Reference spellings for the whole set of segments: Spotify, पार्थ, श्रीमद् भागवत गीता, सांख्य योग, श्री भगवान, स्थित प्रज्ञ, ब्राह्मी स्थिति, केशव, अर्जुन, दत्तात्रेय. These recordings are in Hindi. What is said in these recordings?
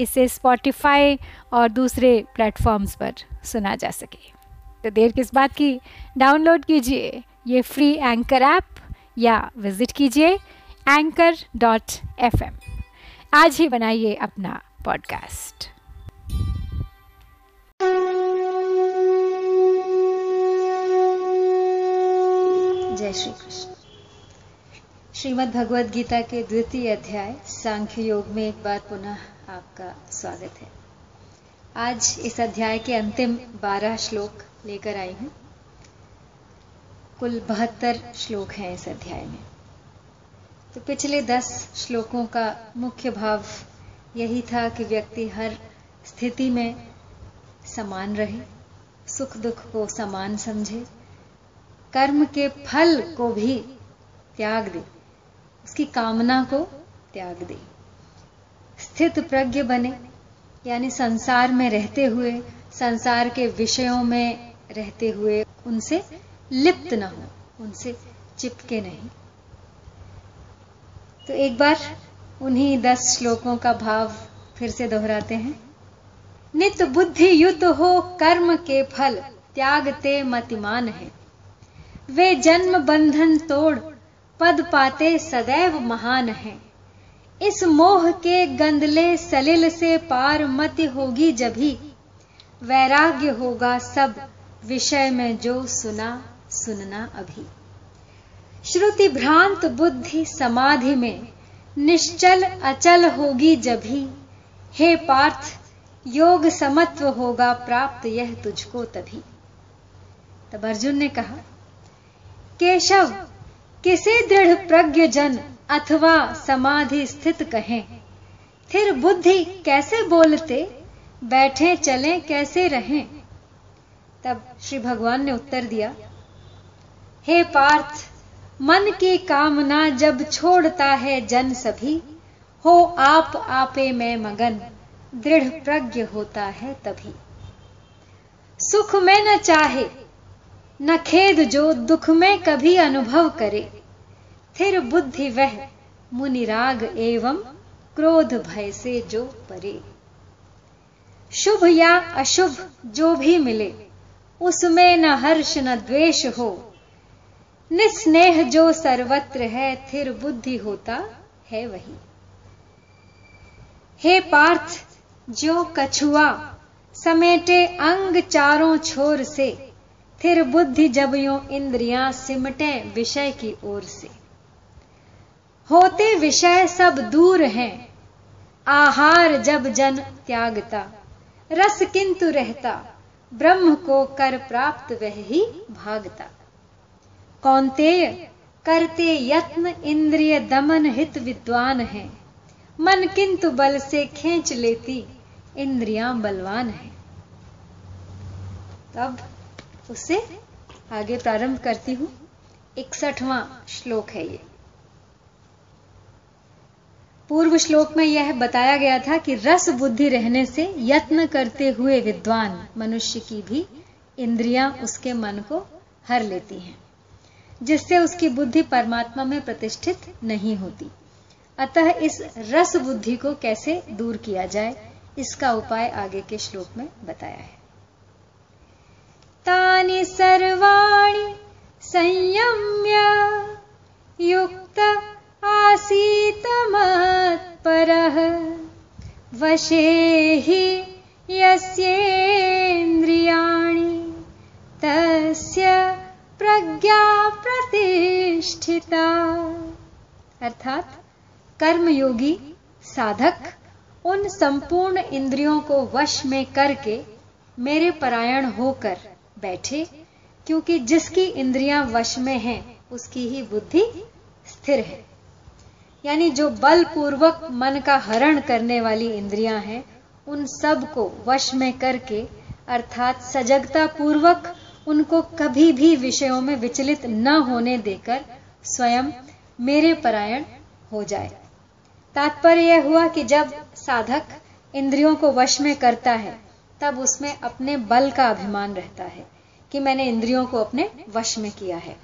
इसे Spotify और दूसरे प्लेटफॉर्म्स पर सुना जा सके। तो देर किस बात की, डाउनलोड कीजिए ये फ्री एंकर ऐप या विजिट कीजिए anchor.fm। आज ही बनाइए अपना पॉडकास्ट। जय श्री कृष्ण। श्रीमद् भागवत गीता के द्वितीय अध्याय सांख्य योग में एक बार पुनः आपका स्वागत है। आज इस अध्याय के अंतिम 12 श्लोक लेकर आई हूं। कुल 72 श्लोक हैं इस अध्याय में। तो पिछले 10 श्लोकों का मुख्य भाव यही था कि व्यक्ति हर स्थिति में समान रहे, सुख दुख को समान समझे, कर्म के फल को भी त्याग दे, उसकी कामना को त्याग दे, स्थित प्रज्ञ बने, यानी संसार में रहते हुए, संसार के विषयों में रहते हुए उनसे लिप्त न हो, उनसे चिपके नहीं। तो एक बार उन्हीं 10 श्लोकों का भाव फिर से दोहराते हैं। नित बुद्धि युत हो कर्म के फल त्यागते मतिमान है, वे जन्म बंधन तोड़ पद पाते सदैव महान हैं। इस मोह के गंदले सलिल से पार मति होगी जभी, वैराग्य होगा सब विषय में जो सुना सुनना अभी। श्रुति भ्रांत बुद्धि समाधि में निश्चल अचल होगी जभी, हे पार्थ योग समत्व होगा प्राप्त यह तुझको तभी। तब अर्जुन ने कहा, केशव किसे दृढ़ प्रज्ञ जन अथवा समाधि स्थित कहें, थिर बुद्धि कैसे बोलते, बैठे चलें कैसे रहें। तब श्री भगवान ने उत्तर दिया, हे पार्थ मन की कामना जब छोड़ता है जन सभी, हो आप आपे में मगन दृढ़ प्रज्ञ होता है तभी। सुख में न चाहे न खेद जो दुख में कभी अनुभव करे, थिर बुद्धि वह मुनिराग एवं क्रोध भय से जो परे। शुभ या अशुभ जो भी मिले उसमें न हर्ष न द्वेष हो, निस्नेह जो सर्वत्र है थिर बुद्धि होता है वही। हे पार्थ जो कछुआ समेटे अंग चारों छोर से, थिर बुद्धि जब यों इंद्रियां सिमटे विषय की ओर से। होते विषय सब दूर हैं, आहार जब जन त्यागता, रस किंतु रहता, ब्रह्म को कर प्राप्त वह ही भागता। कौन्तेय करते यत्न इंद्रिय दमन हित विद्वान है, मन किंतु बल से खींच लेती, इंद्रियां बलवान है। तब उससे आगे प्रारंभ करती हूं। 61वां श्लोक है ये। पूर्व श्लोक में यह बताया गया था कि रस बुद्धि रहने से यत्न करते हुए विद्वान मनुष्य की भी इंद्रियां उसके मन को हर लेती हैं, जिससे उसकी बुद्धि परमात्मा में प्रतिष्ठित नहीं होती। अतः इस रस बुद्धि को कैसे दूर किया जाए, इसका उपाय आगे के श्लोक में बताया है। तानि सर्वाणि संयम्य युक्त आसीत मत्परः, वशे हि यस्येन्द्रियाणि तस्य प्रज्ञा प्रतिष्ठिता। अर्थात कर्मयोगी साधक उन संपूर्ण इंद्रियों को वश में करके मेरे परायण होकर बैठे, क्योंकि जिसकी इंद्रियां वश में हैं उसकी ही बुद्धि स्थिर है। यानी जो बलपूर्वक मन का हरण करने वाली इंद्रियां हैं उन सब को वश में करके अर्थात सजगता पूर्वक उनको कभी भी विषयों में विचलित न होने देकर स्वयं मेरे परायण हो जाए। तात्पर्य यह हुआ कि जब साधक इंद्रियों को वश में करता है तब उसमें अपने बल का अभिमान रहता है कि मैंने इंद्रियों को अपने वश में किया है।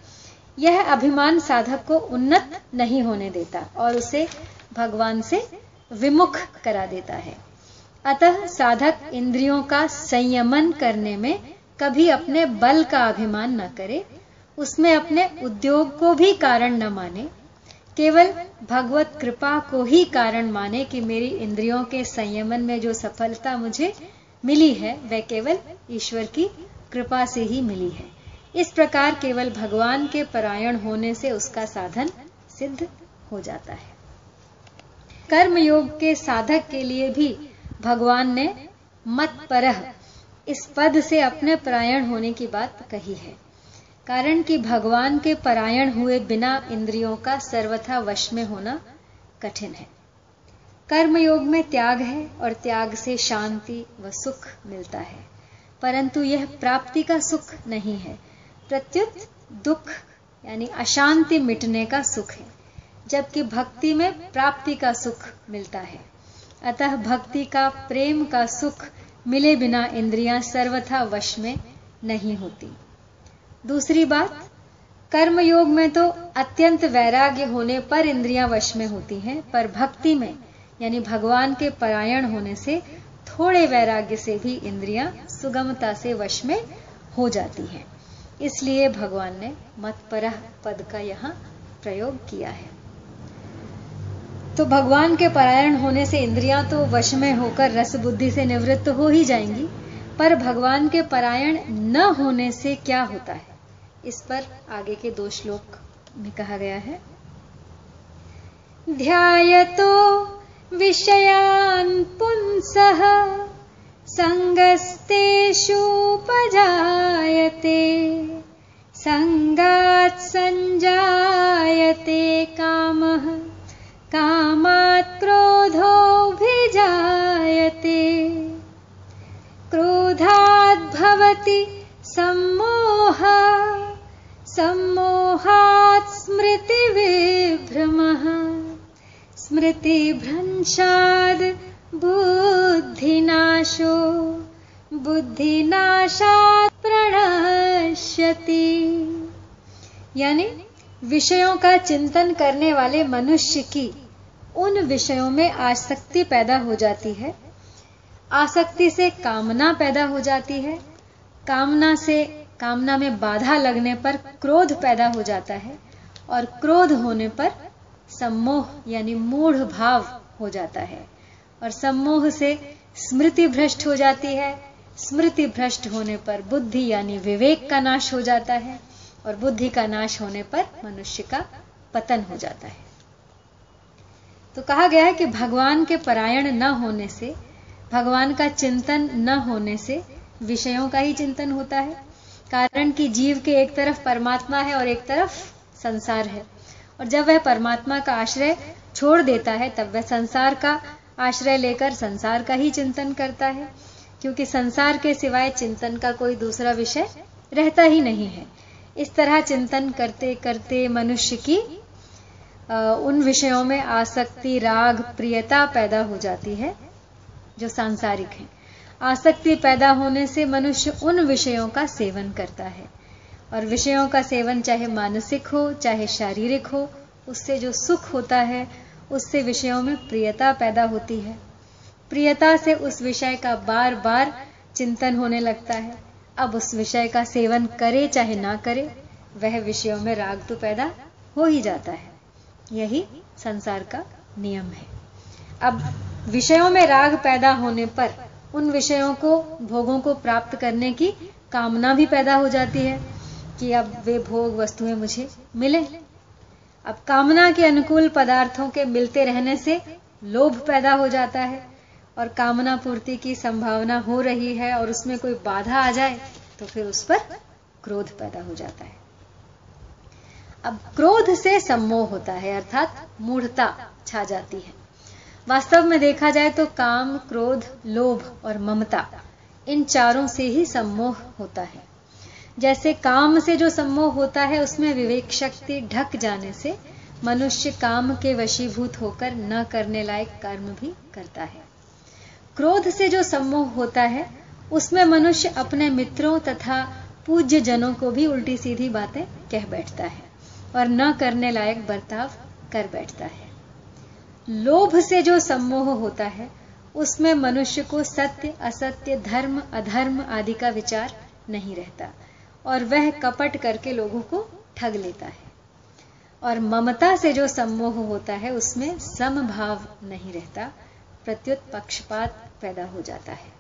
यह अभिमान साधक को उन्नत नहीं होने देता और उसे भगवान से विमुख करा देता है। अतः साधक इंद्रियों का संयमन करने में कभी अपने बल का अभिमान न करे, उसमें अपने उद्योग को भी कारण न माने, केवल भगवत कृपा को ही कारण माने कि मेरी इंद्रियों के संयमन में जो सफलता मुझे मिली है वह केवल ईश्वर की कृपा से ही मिली है। इस प्रकार केवल भगवान के परायण होने से उसका साधन सिद्ध हो जाता है। कर्मयोग के साधक के लिए भी भगवान ने मतपरः इस पद से अपने परायण होने की बात कही है, कारण कि भगवान के परायण हुए बिना इंद्रियों का सर्वथा वश में होना कठिन है। कर्मयोग में त्याग है और त्याग से शांति व सुख मिलता है, परंतु यह प्राप्ति का सुख नहीं है, प्रत्युत दुख यानी अशांति मिटने का सुख है, जबकि भक्ति में प्राप्ति का सुख मिलता है। अतः भक्ति का प्रेम का सुख मिले बिना इंद्रियां सर्वथा वश में नहीं होती। दूसरी बात, कर्मयोग में तो अत्यंत वैराग्य होने पर इंद्रियां वश में होती हैं, पर भक्ति में यानी भगवान के परायण होने से थोड़े वैराग्य से भी इंद्रियां सुगमता से वश में हो जाती हैं। इसलिए भगवान ने मतपरः पद का यहां प्रयोग किया है। तो भगवान के परायण होने से इंद्रियां तो वश में होकर रस बुद्धि से निवृत्त हो ही जाएंगी, पर भगवान के परायण न होने से क्या होता है, इस पर आगे के 2 श्लोक में कहा गया है। ध्यायतो विषयान् पुंसः संगस्तेषूपजायते संगात् संजायते कामः कामात् क्रोधोऽभिजायते क्रोधात् भवति सम्मोहः सम्मोहात् स्मृतिविभ्रमः स्मृतिभ्रंशाद् बुद्धिनाशो बुद्धिनाशात् प्रणश्यति। यानी विषयों का चिंतन करने वाले मनुष्य की उन विषयों में आसक्ति पैदा हो जाती है, आसक्ति से कामना पैदा हो जाती है, कामना में बाधा लगने पर क्रोध पैदा हो जाता है और क्रोध होने पर सम्मोह यानी मूढ़ भाव हो जाता है और सम्मोह से स्मृति भ्रष्ट हो जाती है, स्मृति भ्रष्ट होने पर बुद्धि यानी विवेक का नाश हो जाता है और बुद्धि का नाश होने पर मनुष्य का पतन हो जाता है। तो कहा गया है कि भगवान के परायण न होने से, भगवान का चिंतन न होने से विषयों का ही चिंतन होता है, कारण कि जीव के एक तरफ परमात्मा है और एक तरफ संसार है, और जब वह परमात्मा का आश्रय छोड़ देता है तब वह संसार का आश्रय लेकर संसार का ही चिंतन करता है, क्योंकि संसार के सिवाय चिंतन का कोई दूसरा विषय रहता ही नहीं है। इस तरह चिंतन करते करते मनुष्य की उन विषयों में आसक्ति राग प्रियता पैदा हो जाती है जो सांसारिक हैं। आसक्ति पैदा होने से मनुष्य उन विषयों का सेवन करता है और विषयों का सेवन चाहे मानसिक हो चाहे शारीरिक हो, उससे जो सुख होता है उससे विषयों में प्रियता पैदा होती है, प्रियता से उस विषय का बार बार चिंतन होने लगता है। अब उस विषय का सेवन करे चाहे ना करे, वह विषयों में राग तो पैदा हो ही जाता है। यही संसार का नियम है। अब विषयों में राग पैदा होने पर उन विषयों को भोगों को प्राप्त करने की कामना भी पैदा हो जाती है कि अब वे भोग वस्तुएं मुझे मिले। अब कामना के अनुकूल पदार्थों के मिलते रहने से लोभ पैदा हो जाता है और कामना पूर्ति की संभावना हो रही है और उसमें कोई बाधा आ जाए तो फिर उस पर क्रोध पैदा हो जाता है। अब क्रोध से सम्मोह होता है अर्थात मूढ़ता छा जाती है वास्तव में देखा जाए तो काम, क्रोध, लोभ और ममता, इन चारों से ही सम्मोह होता है। जैसे काम से जो सम्मोह होता है उसमें विवेक शक्ति ढक जाने से मनुष्य काम के वशीभूत होकर न करने लायक कर्म भी करता है। क्रोध से जो सम्मोह होता है उसमें मनुष्य अपने मित्रों तथा पूज्य जनों को भी उल्टी सीधी बातें कह बैठता है और न करने लायक बर्ताव कर बैठता है। लोभ से जो सम्मोह होता है उसमें मनुष्य को सत्य, असत्य, धर्म, अधर्म आदि का विचार नहीं रहता और वह कपट करके लोगों को ठग लेता है। और ममता से जो सम्मोह होता है उसमें समभाव नहीं रहता, प्रत्युत पक्षपात पैदा हो जाता है।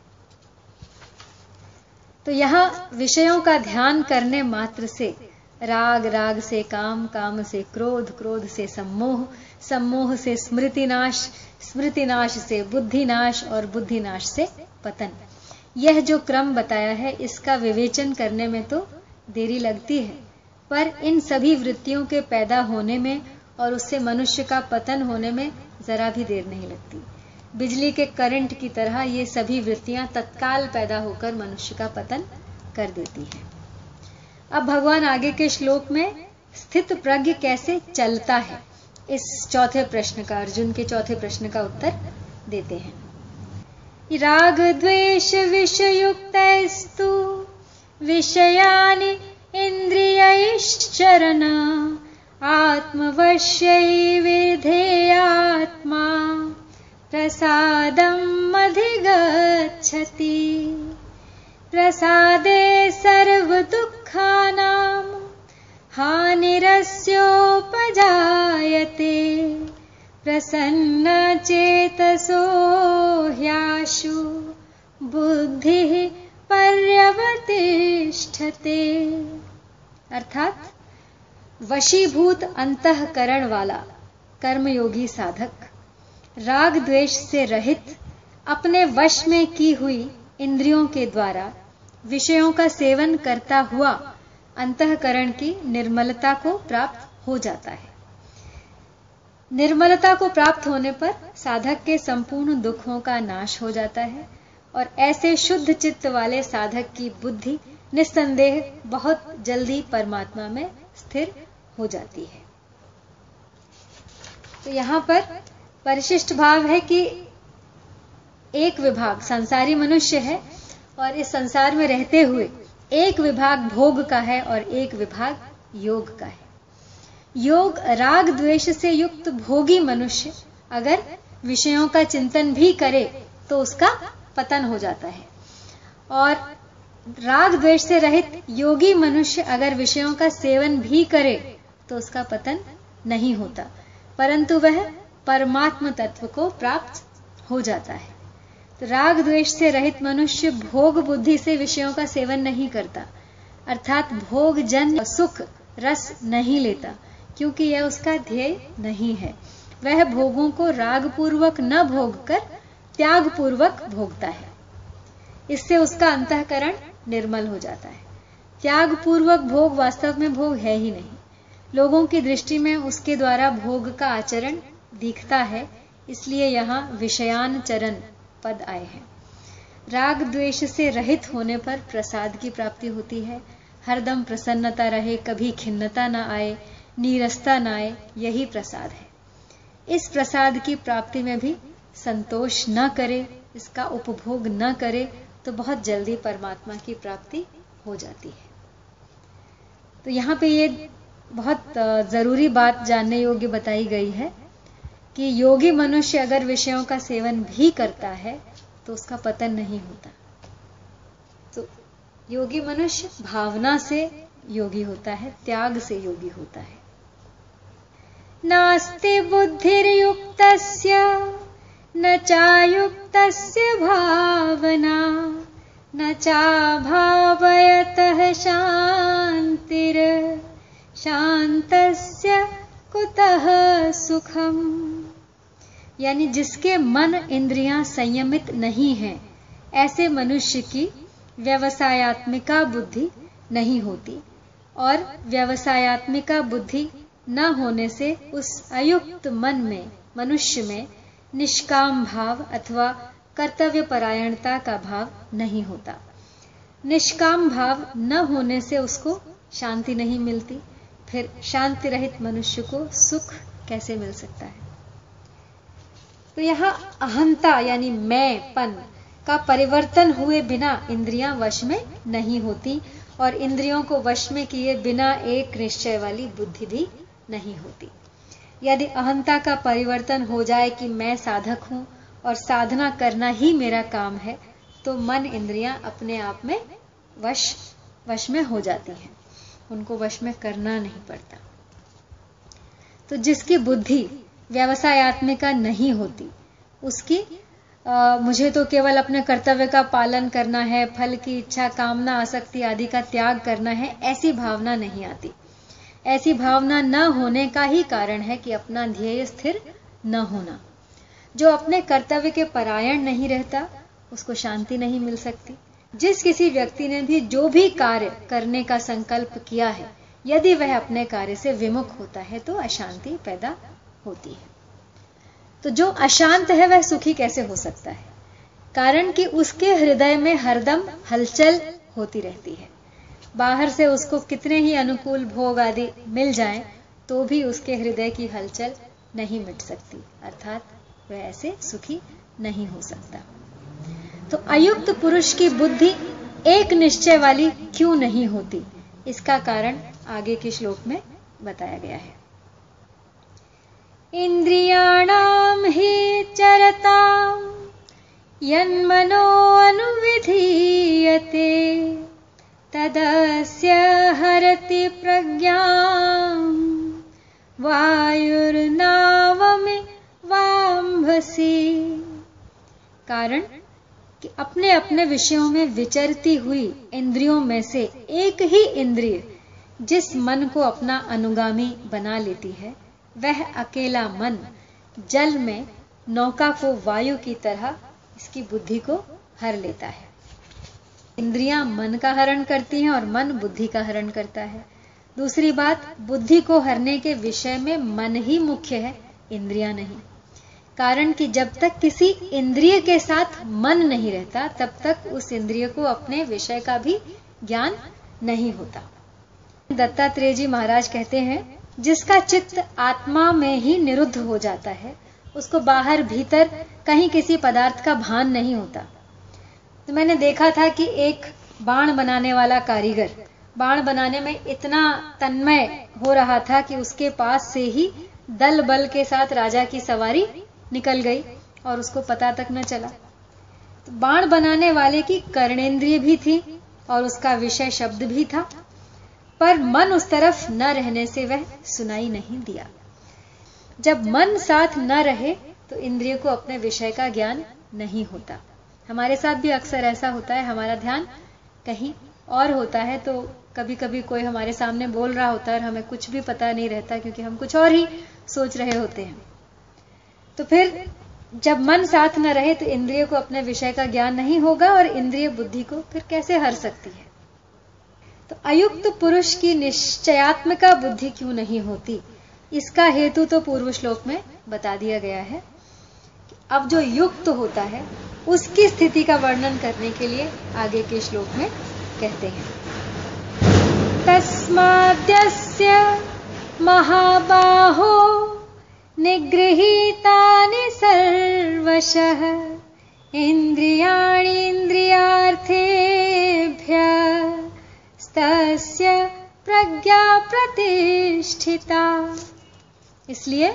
तो यहां विषयों का ध्यान करने मात्र से राग, राग से काम, काम से क्रोध, क्रोध से सम्मोह, सम्मोह से स्मृतिनाश, स्मृतिनाश से बुद्धिनाश और बुद्धिनाश से पतन, यह जो क्रम बताया है इसका विवेचन करने में तो देरी लगती है, पर इन सभी वृत्तियों के पैदा होने में और उससे मनुष्य का पतन होने में जरा भी देर नहीं लगती। बिजली के करंट की तरह ये सभी वृत्तियां तत्काल पैदा होकर मनुष्य का पतन कर देती है। अब भगवान आगे के श्लोक में स्थित प्रज्ञ कैसे चलता है, इस चौथे प्रश्न का, अर्जुन के चौथे प्रश्न का उत्तर देते हैं। राग द्वेष विषयुक्तस्तु विषयानि इंद्रियैश्चरण आत्मवश्यैवेधेयात्मा प्रसादम् अधिगच्छति प्रसादे सर्वदुःखानां हानिरस्योपजायते प्रसन्न चेतसो ह्याशु बुद्धिः पर्यवतिष्ठते। अर्थात वशीभूत अंतःकरण वाला कर्मयोगी साधक राग द्वेष से रहित अपने वश में की हुई इंद्रियों के द्वारा विषयों का सेवन करता हुआ अंतःकरण की निर्मलता को प्राप्त हो जाता है। निर्मलता को प्राप्त होने पर साधक के संपूर्ण दुखों का नाश हो जाता है और ऐसे शुद्ध चित्त वाले साधक की बुद्धि निस्संदेह बहुत जल्दी परमात्मा में स्थिर हो जाती है। तो यहां पर परिशिष्ट भाव है कि एक विभाग संसारी मनुष्य है और इस संसार में रहते हुए एक विभाग भोग का है और एक विभाग योग का है। योग राग द्वेष से युक्त भोगी मनुष्य अगर विषयों का चिंतन भी करे तो उसका पतन हो जाता है, और राग द्वेष से रहित योगी मनुष्य अगर विषयों का सेवन भी करे तो उसका पतन नहीं होता, परंतु वह परमात्म तत्व को प्राप्त हो जाता है। तो राग द्वेष से रहित मनुष्य भोग बुद्धि से विषयों का सेवन नहीं करता, अर्थात भोगजन्य सुख रस नहीं लेता, क्योंकि यह उसका ध्येय नहीं है। वह भोगों को रागपूर्वक न भोगकर त्यागपूर्वक भोगता है। इससे उसका अंतःकरण निर्मल हो जाता है। त्यागपूर्वक भोग वास्तव में भोग है ही नहीं, लोगों की दृष्टि में उसके द्वारा भोग का आचरण दिखता है, इसलिए यहां विषयान चरण पद आए हैं। राग द्वेष से रहित होने पर प्रसाद की प्राप्ति होती है। हरदम प्रसन्नता रहे, कभी खिन्नता ना आए, नीरसता ना आए, यही प्रसाद है। इस प्रसाद की प्राप्ति में भी संतोष न करे, इसका उपभोग न करे, तो बहुत जल्दी परमात्मा की प्राप्ति हो जाती है। तो यहां पे ये बहुत जरूरी बात जानने योग्य बताई गई है कि योगी मनुष्य अगर विषयों का सेवन भी करता है तो उसका पतन नहीं होता। तो योगी मनुष्य भावना से योगी होता है, त्याग से योगी होता है। नास्ति बुद्धिर्युक्तस्य न चायुक्तस्य भावना न चाभावयतः शांतिर शांतस्य कुतः सुखम। यानी जिसके मन इंद्रियां संयमित नहीं हैं, ऐसे मनुष्य की व्यवसायत्मिका बुद्धि नहीं होती, और व्यवसायत्मिका बुद्धि न होने से उस अयुक्त मन में, मनुष्य में निष्काम भाव अथवा कर्तव्य परायणता का भाव नहीं होता। निष्काम भाव न होने से उसको शांति नहीं मिलती, फिर शांति रहित मनुष्य को सुख कैसे मिल सकता है। तो यहां अहंता यानी मैंपन का परिवर्तन हुए बिना इंद्रियां वश में नहीं होती और इंद्रियों को वश में किए बिना एक निश्चय वाली बुद्धि भी नहीं होती। यदि अहंता का परिवर्तन हो जाए कि मैं साधक हूं और साधना करना ही मेरा काम है, तो मन इंद्रियां अपने आप में वश में हो जाती हैं, उनको वश में करना नहीं पड़ता। तो जिसकी बुद्धि व्यवसायत्मिका नहीं होती उसकी मुझे तो केवल अपने कर्तव्य का पालन करना है, फल की इच्छा, कामना, आसक्ति आदि का त्याग करना है, ऐसी भावना नहीं आती। ऐसी भावना न होने का ही कारण है कि अपना ध्येय स्थिर न होना। जो अपने कर्तव्य के परायण नहीं रहता उसको शांति नहीं मिल सकती। जिस किसी व्यक्ति ने भी जो भी कार्य करने का संकल्प किया है, यदि वह अपने कार्य से विमुख होता है तो अशांति पैदा होती है। तो जो अशांत है वह सुखी कैसे हो सकता है? कारण कि उसके हृदय में हरदम हलचल होती रहती है। बाहर से उसको कितने ही अनुकूल भोग आदि मिल जाएं, तो भी उसके हृदय की हलचल नहीं मिट सकती, अर्थात वह ऐसे सुखी नहीं हो सकता। तो अयुक्त पुरुष की बुद्धि एक निश्चय वाली क्यों नहीं होती, इसका कारण आगे के श्लोक में बताया गया है। इंद्रियाणाम हि चरतां यन्मनो अनुविधीयते तदस्य हरति प्रज्ञां वायुर्नावमिवाम्भसि। कारण कि अपने अपने विषयों में विचरती हुई इंद्रियों में से एक ही इंद्रिय जिस मन को अपना अनुगामी बना लेती है, वह अकेला मन जल में नौका को वायु की तरह इसकी बुद्धि को हर लेता है। इंद्रियां मन का हरण करती हैं और मन बुद्धि का हरण करता है। दूसरी बात, बुद्धि को हरने के विषय में मन ही मुख्य है, इंद्रियां नहीं। कारण कि जब तक किसी इंद्रिय के साथ मन नहीं रहता तब तक उस इंद्रिय को अपने विषय का भी ज्ञान नहीं होता। दत्तात्रेय जी महाराज कहते हैं, जिसका चित्त आत्मा में ही निरुद्ध हो जाता है उसको बाहर भीतर कहीं किसी पदार्थ का भान नहीं होता। तो मैंने देखा था कि एक बाण बनाने वाला कारीगर बाण बनाने में इतना तन्मय हो रहा था कि उसके पास से ही दल बल के साथ राजा की सवारी निकल गई और उसको पता तक न चला। तो बाण बनाने वाले की कर्णेंद्रिय भी थी और उसका विषय शब्द भी था, पर मन उस तरफ न रहने से वह सुनाई नहीं दिया। जब मन साथ न रहे तो इंद्रिय को अपने विषय का ज्ञान नहीं होता। हमारे साथ भी अक्सर ऐसा होता है, हमारा ध्यान कहीं और होता है। तो कभी कभी कोई हमारे सामने बोल रहा होता है और हमें कुछ भी पता नहीं रहता क्योंकि हम कुछ और ही सोच रहे होते हैं। तो फिर जब मन साथ न रहे तो इंद्रिय को अपने विषय का ज्ञान नहीं होगा और इंद्रिय बुद्धि को फिर कैसे हर सकती है। तो अयुक्त पुरुष की निश्चयात्मिका बुद्धि क्यों नहीं होती, इसका हेतु तो पूर्व श्लोक में बता दिया गया है। अब जो युक्त होता है उसकी स्थिति का वर्णन करने के लिए आगे के श्लोक में कहते हैं, तस्माद्यस्य महाबाहो निगृहीतानि सर्वशः इंद्रियाणि इंद्रियार्थेभ्यः तस्य प्रज्ञा प्रतिष्ठिता। इसलिए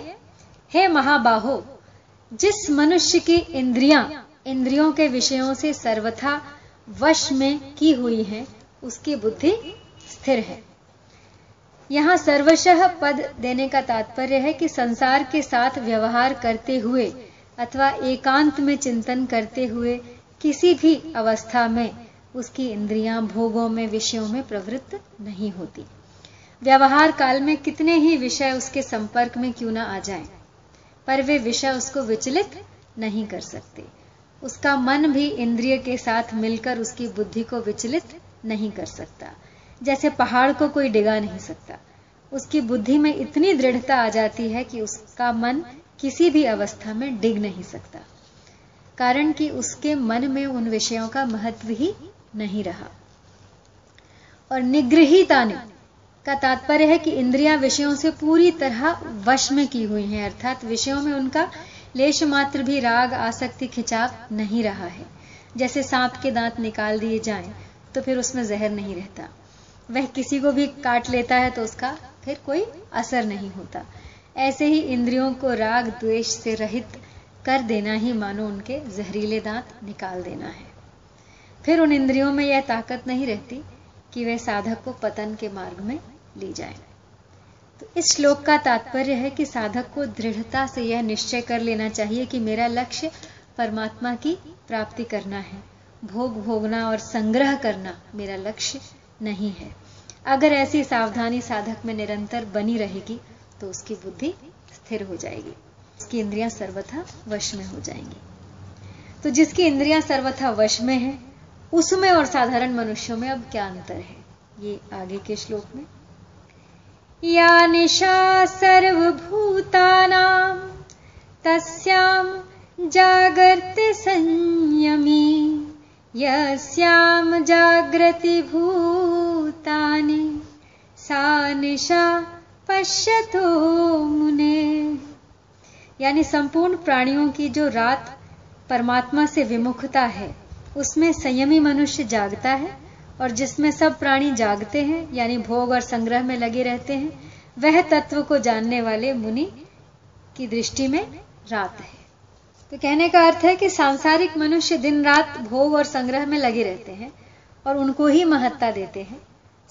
हे महाबाहो, जिस मनुष्य की इंद्रियां इंद्रियों के विषयों से सर्वथा वश में की हुई है उसकी बुद्धि स्थिर है। यहां सर्वशः पद देने का तात्पर्य है कि संसार के साथ व्यवहार करते हुए अथवा एकांत में चिंतन करते हुए किसी भी अवस्था में उसकी इंद्रियां भोगों में, विषयों में प्रवृत्त नहीं होती। व्यवहार काल में कितने ही विषय उसके संपर्क में क्यों ना आ जाएं, पर वे विषय उसको विचलित नहीं कर सकते। उसका मन भी इंद्रिय के साथ मिलकर उसकी बुद्धि को विचलित नहीं कर सकता। जैसे पहाड़ को कोई डिगा नहीं सकता, उसकी बुद्धि में इतनी दृढ़ता आ जाती है कि उसका मन किसी भी अवस्था में डिग नहीं सकता, कारण कि उसके मन में उन विषयों का महत्व ही नहीं रहा। और निगृहीतानि का तात्पर्य है कि इंद्रियां विषयों से पूरी तरह वश में की हुई हैं, अर्थात विषयों में उनका लेश मात्र भी राग आसक्ति खिंचाव नहीं रहा है। जैसे सांप के दांत निकाल दिए जाएं तो फिर उसमें जहर नहीं रहता, वह किसी को भी काट लेता है तो उसका फिर कोई असर नहीं होता। ऐसे ही इंद्रियों को राग द्वेष से रहित कर देना ही मानो उनके जहरीले दांत निकाल देना है। फिर उन इंद्रियों में यह ताकत नहीं रहती कि वे साधक को पतन के मार्ग में ले जाए। तो इस श्लोक का तात्पर्य है कि साधक को दृढ़ता से यह निश्चय कर लेना चाहिए कि मेरा लक्ष्य परमात्मा की प्राप्ति करना है, भोग भोगना और संग्रह करना मेरा लक्ष्य नहीं है। अगर ऐसी सावधानी साधक में निरंतर बनी रहेगी तो उसकी बुद्धि स्थिर हो जाएगी, उसकी इंद्रियां सर्वथा वश में हो जाएंगी। तो जिसकी इंद्रियां सर्वथा वश में है उसमें और साधारण मनुष्यों में अब क्या अंतर है, ये आगे के श्लोक में। या निशा सर्वभूतानां तस्यां जागर्ति संयमी यस्यां जागृति भूतानि सा निशा पश्यतो मुने। यानी संपूर्ण प्राणियों की जो रात परमात्मा से विमुखता है उसमें संयमी मनुष्य जागता है, और जिसमें सब प्राणी जागते हैं यानी भोग और संग्रह में लगे रहते हैं, वह तत्व को जानने वाले मुनि की दृष्टि में रात है। तो कहने का अर्थ है कि सांसारिक मनुष्य दिन रात भोग और संग्रह में लगे रहते हैं और उनको ही महत्ता देते हैं,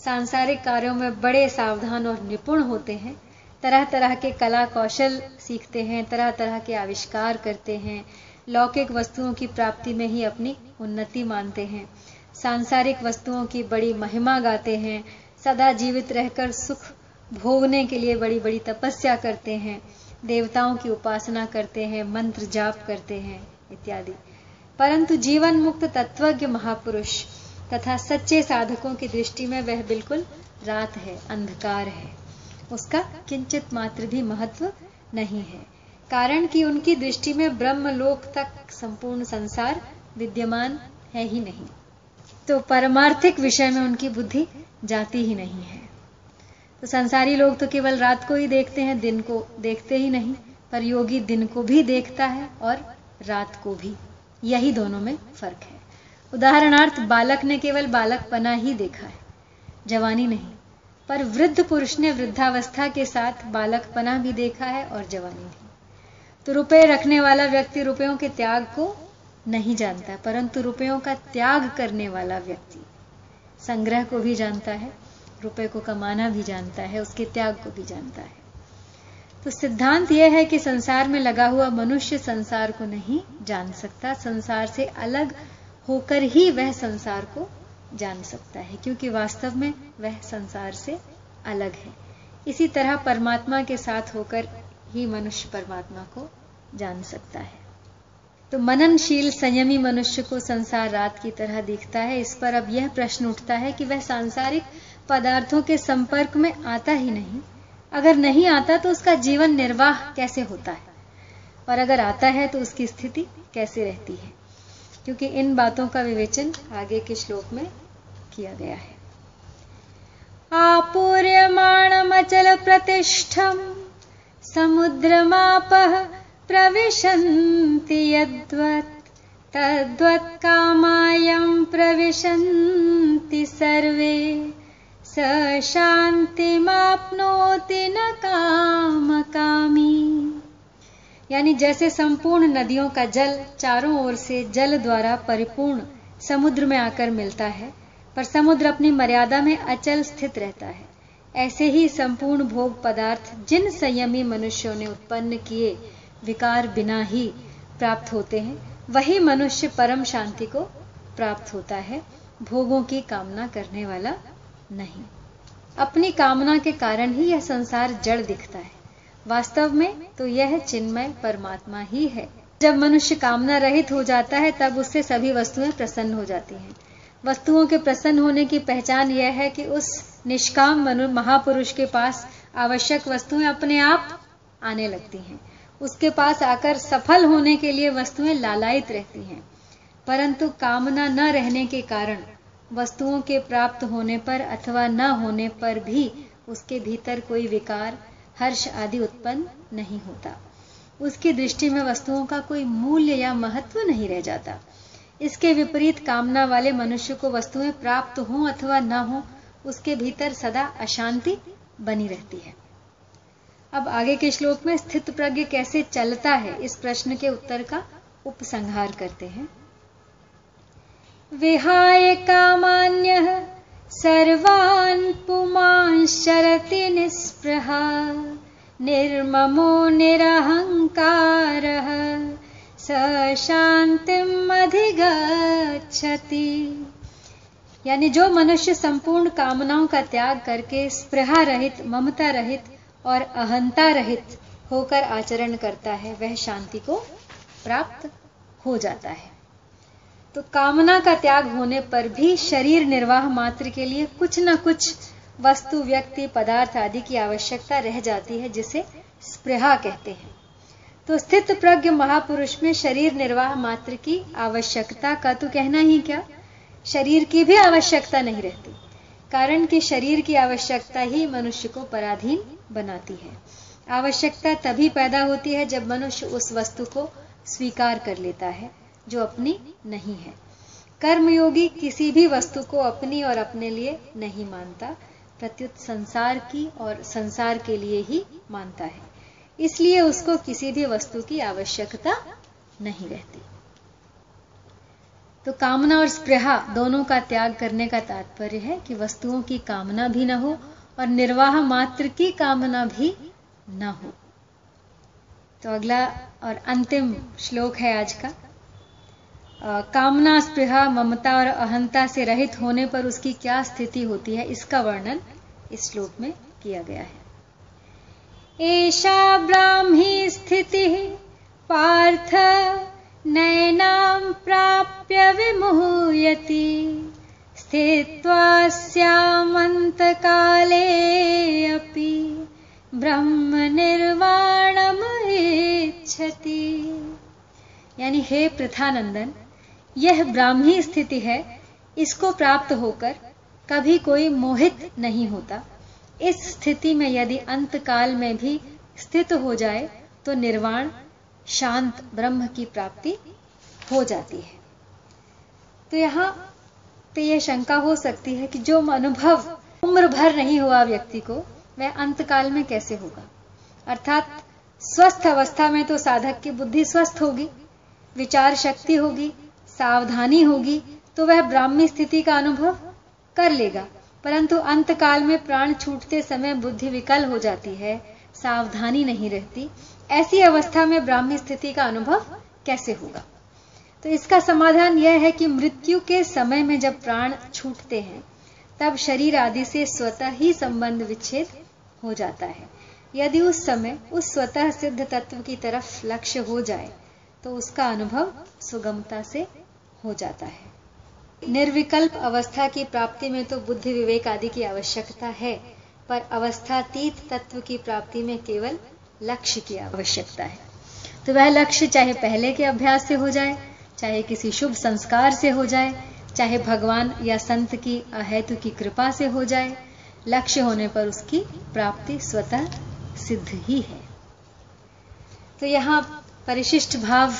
सांसारिक कार्यों में बड़े सावधान और निपुण होते हैं, तरह तरह के कला कौशल सीखते हैं, तरह तरह के आविष्कार करते हैं, लौकिक वस्तुओं की प्राप्ति में ही अपनी उन्नति मानते हैं, सांसारिक वस्तुओं की बड़ी महिमा गाते हैं, सदा जीवित रहकर सुख भोगने के लिए बड़ी बड़ी तपस्या करते हैं, देवताओं की उपासना करते हैं, मंत्र जाप करते हैं इत्यादि। परंतु जीवन मुक्त तत्वज्ञ महापुरुष तथा सच्चे साधकों की दृष्टि में वह बिल्कुल रात है, अंधकार है, उसका किंचित मात्र भी महत्व नहीं है, कारण कि उनकी दृष्टि में ब्रह्मलोक तक संपूर्ण संसार विद्यमान है ही नहीं, तो पारमार्थिक विषय में उनकी बुद्धि जाती ही नहीं है। तो संसारी लोग तो केवल रात को ही देखते हैं, दिन को देखते ही नहीं, पर योगी दिन को भी देखता है और रात को भी, यही दोनों में फर्क है। उदाहरणार्थ बालक ने केवल बालकपना ही देखा है, जवानी नहीं, पर वृद्ध पुरुष ने वृद्धावस्था के साथ बालकपना भी देखा है और जवानी भी। तो रुपये रखने वाला व्यक्ति रुपयों के त्याग को नहीं जानता, परंतु रुपयों का त्याग करने वाला व्यक्ति संग्रह को भी जानता है, रुपए को कमाना भी जानता है, उसके त्याग को भी जानता है। तो सिद्धांत यह है कि संसार में लगा हुआ मनुष्य संसार को नहीं जान सकता, संसार से अलग होकर ही वह संसार को जान सकता है, क्योंकि वास्तव में वह संसार से अलग है। इसी तरह परमात्मा के साथ होकर ही मनुष्य परमात्मा को जान सकता है। तो मननशील संयमी मनुष्य को संसार रात की तरह दिखता है। इस पर अब यह प्रश्न उठता है कि वह सांसारिक पदार्थों के संपर्क में आता ही नहीं, अगर नहीं आता तो उसका जीवन निर्वाह कैसे होता है, और अगर आता है तो उसकी स्थिति कैसे रहती है, क्योंकि इन बातों का विवेचन आगे के श्लोक में किया गया है। आपूर्यमाणमचल प्रतिष्ठम समुद्रमापह प्रविशन्ति यद्वत् तद्वत् कामायं प्रविशन्ति सर्वे स शांतिमाप्नोति न काम कामी। यानी जैसे संपूर्ण नदियों का जल चारों ओर से जल द्वारा परिपूर्ण समुद्र में आकर मिलता है, पर समुद्र अपनी मर्यादा में अचल स्थित रहता है, ऐसे ही संपूर्ण भोग पदार्थ जिन संयमी मनुष्यों ने उत्पन्न किए विकार बिना ही प्राप्त होते हैं, वही मनुष्य परम शांति को प्राप्त होता है, भोगों की कामना करने वाला नहीं। अपनी कामना के कारण ही यह संसार जड़ दिखता है, वास्तव में तो यह चिन्मय परमात्मा ही है। जब मनुष्य कामना रहित हो जाता है तब उससे सभी वस्तुएं प्रसन्न हो जाती हैं। वस्तुओं के प्रसन्न होने की पहचान यह है कि उस निष्काम महापुरुष के पास आवश्यक वस्तुएं अपने आप आने लगती हैं, उसके पास आकर सफल होने के लिए वस्तुएं लालायित रहती हैं, परंतु कामना न रहने के कारण वस्तुओं के प्राप्त होने पर अथवा न होने पर भी उसके भीतर कोई विकार, हर्ष आदि उत्पन्न नहीं होता। उसकी दृष्टि में वस्तुओं का कोई मूल्य या महत्व नहीं रह जाता। इसके विपरीत कामना वाले मनुष्य को वस्तुएं प्राप्त हों अथवा न हों, उसके भीतर सदा अशांति बनी रहती है। अब आगे के श्लोक में स्थित प्रज्ञ कैसे चलता है, इस प्रश्न के उत्तर का उपसंहार करते हैं। विहाय कामान्यः सर्वान् पुमांश्चरति निस्पृहा निर्ममो निरहंकारः स शांतिम् अधिगच्छति। यानी जो मनुष्य संपूर्ण कामनाओं का त्याग करके स्पृहा रहित, ममता रहित और अहंता रहित होकर आचरण करता है, वह शांति को प्राप्त हो जाता है। तो कामना का त्याग होने पर भी शरीर निर्वाह मात्र के लिए कुछ न कुछ वस्तु, व्यक्ति, पदार्थ आदि की आवश्यकता रह जाती है, जिसे स्पृहा कहते हैं। तो स्थित प्रज्ञ महापुरुष में शरीर निर्वाह मात्र की आवश्यकता का तो कहना ही क्या, शरीर की भी आवश्यकता नहीं रहती, कारण कि शरीर की आवश्यकता ही मनुष्य को पराधीन बनाती है। आवश्यकता तभी पैदा होती है जब मनुष्य उस वस्तु को स्वीकार कर लेता है जो अपनी नहीं है। कर्मयोगी किसी भी वस्तु को अपनी और अपने लिए नहीं मानता, प्रत्युत संसार की और संसार के लिए ही मानता है, इसलिए उसको किसी भी वस्तु की आवश्यकता नहीं रहती। तो कामना और स्पृहा दोनों का त्याग करने का तात्पर्य है कि वस्तुओं की कामना भी न हो और निर्वाह मात्र की कामना भी न हो। तो अगला और अंतिम श्लोक है आज का। कामना, स्पृहा, ममता और अहंता से रहित होने पर उसकी क्या स्थिति होती है, इसका वर्णन इस श्लोक में किया गया है। एषा ब्राह्मी स्थितिः पार्थ नैनां प्राप्य विमुह्यति स्थित्वा स्यामन्तकाले अपि ब्रह्म निर्वाणम् इच्छति। यानी हे प्रथानंदन, यह ब्राह्मी स्थिति है, इसको प्राप्त होकर कभी कोई मोहित नहीं होता। इस स्थिति में यदि अंतकाल में भी स्थित हो जाए तो निर्वाण, शांत ब्रह्म की प्राप्ति हो जाती है। तो यहां पे यह शंका हो सकती है कि जो अनुभव उम्र भर नहीं हुआ व्यक्ति को, वह अंतकाल में कैसे होगा। अर्थात स्वस्थ अवस्था में तो साधक की बुद्धि स्वस्थ होगी, विचार शक्ति होगी, सावधानी होगी, तो वह ब्राह्मी स्थिति का अनुभव कर लेगा, परंतु अंतकाल में प्राण छूटते समय बुद्धि विकल हो जाती है, सावधानी नहीं रहती। ऐसी अवस्था में ब्राह्मी स्थिति का अनुभव कैसे होगा? तो इसका समाधान यह है कि मृत्यु के समय में जब प्राण छूटते हैं, तब शरीर आदि से स्वतः ही संबंध विच्छेद हो जाता है। यदि उस समय उस स्वतः सिद्ध तत्व की तरफ लक्ष्य हो जाए तो उसका अनुभव सुगमता से हो जाता है। निर्विकल्प अवस्था की प्राप्ति में तो बुद्धि, विवेक आदि की आवश्यकता है, पर अवस्थातीत तत्व की प्राप्ति में केवल लक्ष्य की आवश्यकता है। तो वह लक्ष्य चाहे पहले के अभ्यास से हो जाए, चाहे किसी शुभ संस्कार से हो जाए, चाहे भगवान या संत की अहेतु की कृपा से हो जाए, लक्ष्य होने पर उसकी प्राप्ति स्वतः सिद्ध ही है। तो यहां परिशिष्ट भाव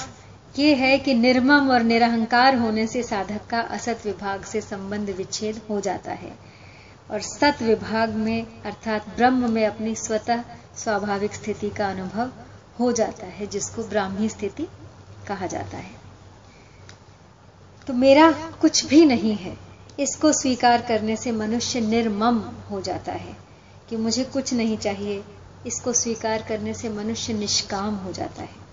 ये है कि निर्मम और निरहंकार होने से साधक का असत विभाग से संबंध विच्छेद हो जाता है और सत विभाग में अर्थात ब्रह्म में अपनी स्वतः स्वाभाविक स्थिति का अनुभव हो जाता है, जिसको ब्राह्मी स्थिति कहा जाता है। तो मेरा कुछ भी नहीं है, इसको स्वीकार करने से मनुष्य निर्मम हो जाता है। कि मुझे कुछ नहीं चाहिए, इसको स्वीकार करने से मनुष्य निष्काम हो जाता है।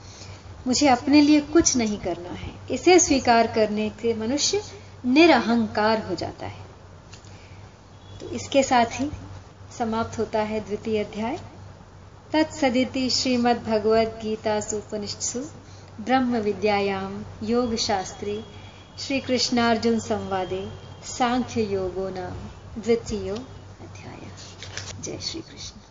मुझे अपने लिए कुछ नहीं करना है, इसे स्वीकार करने से मनुष्य निरहंकार हो जाता है। तो इसके साथ ही समाप्त होता है द्वितीय अध्याय। तत्सदिति श्रीमद् भगवत गीता उपनिषत्सु ब्रह्म विद्यायाम योग शास्त्रे श्री कृष्णार्जुन संवादे सांख्य योगो नाम द्वितीयो अध्याय। जय श्री कृष्ण।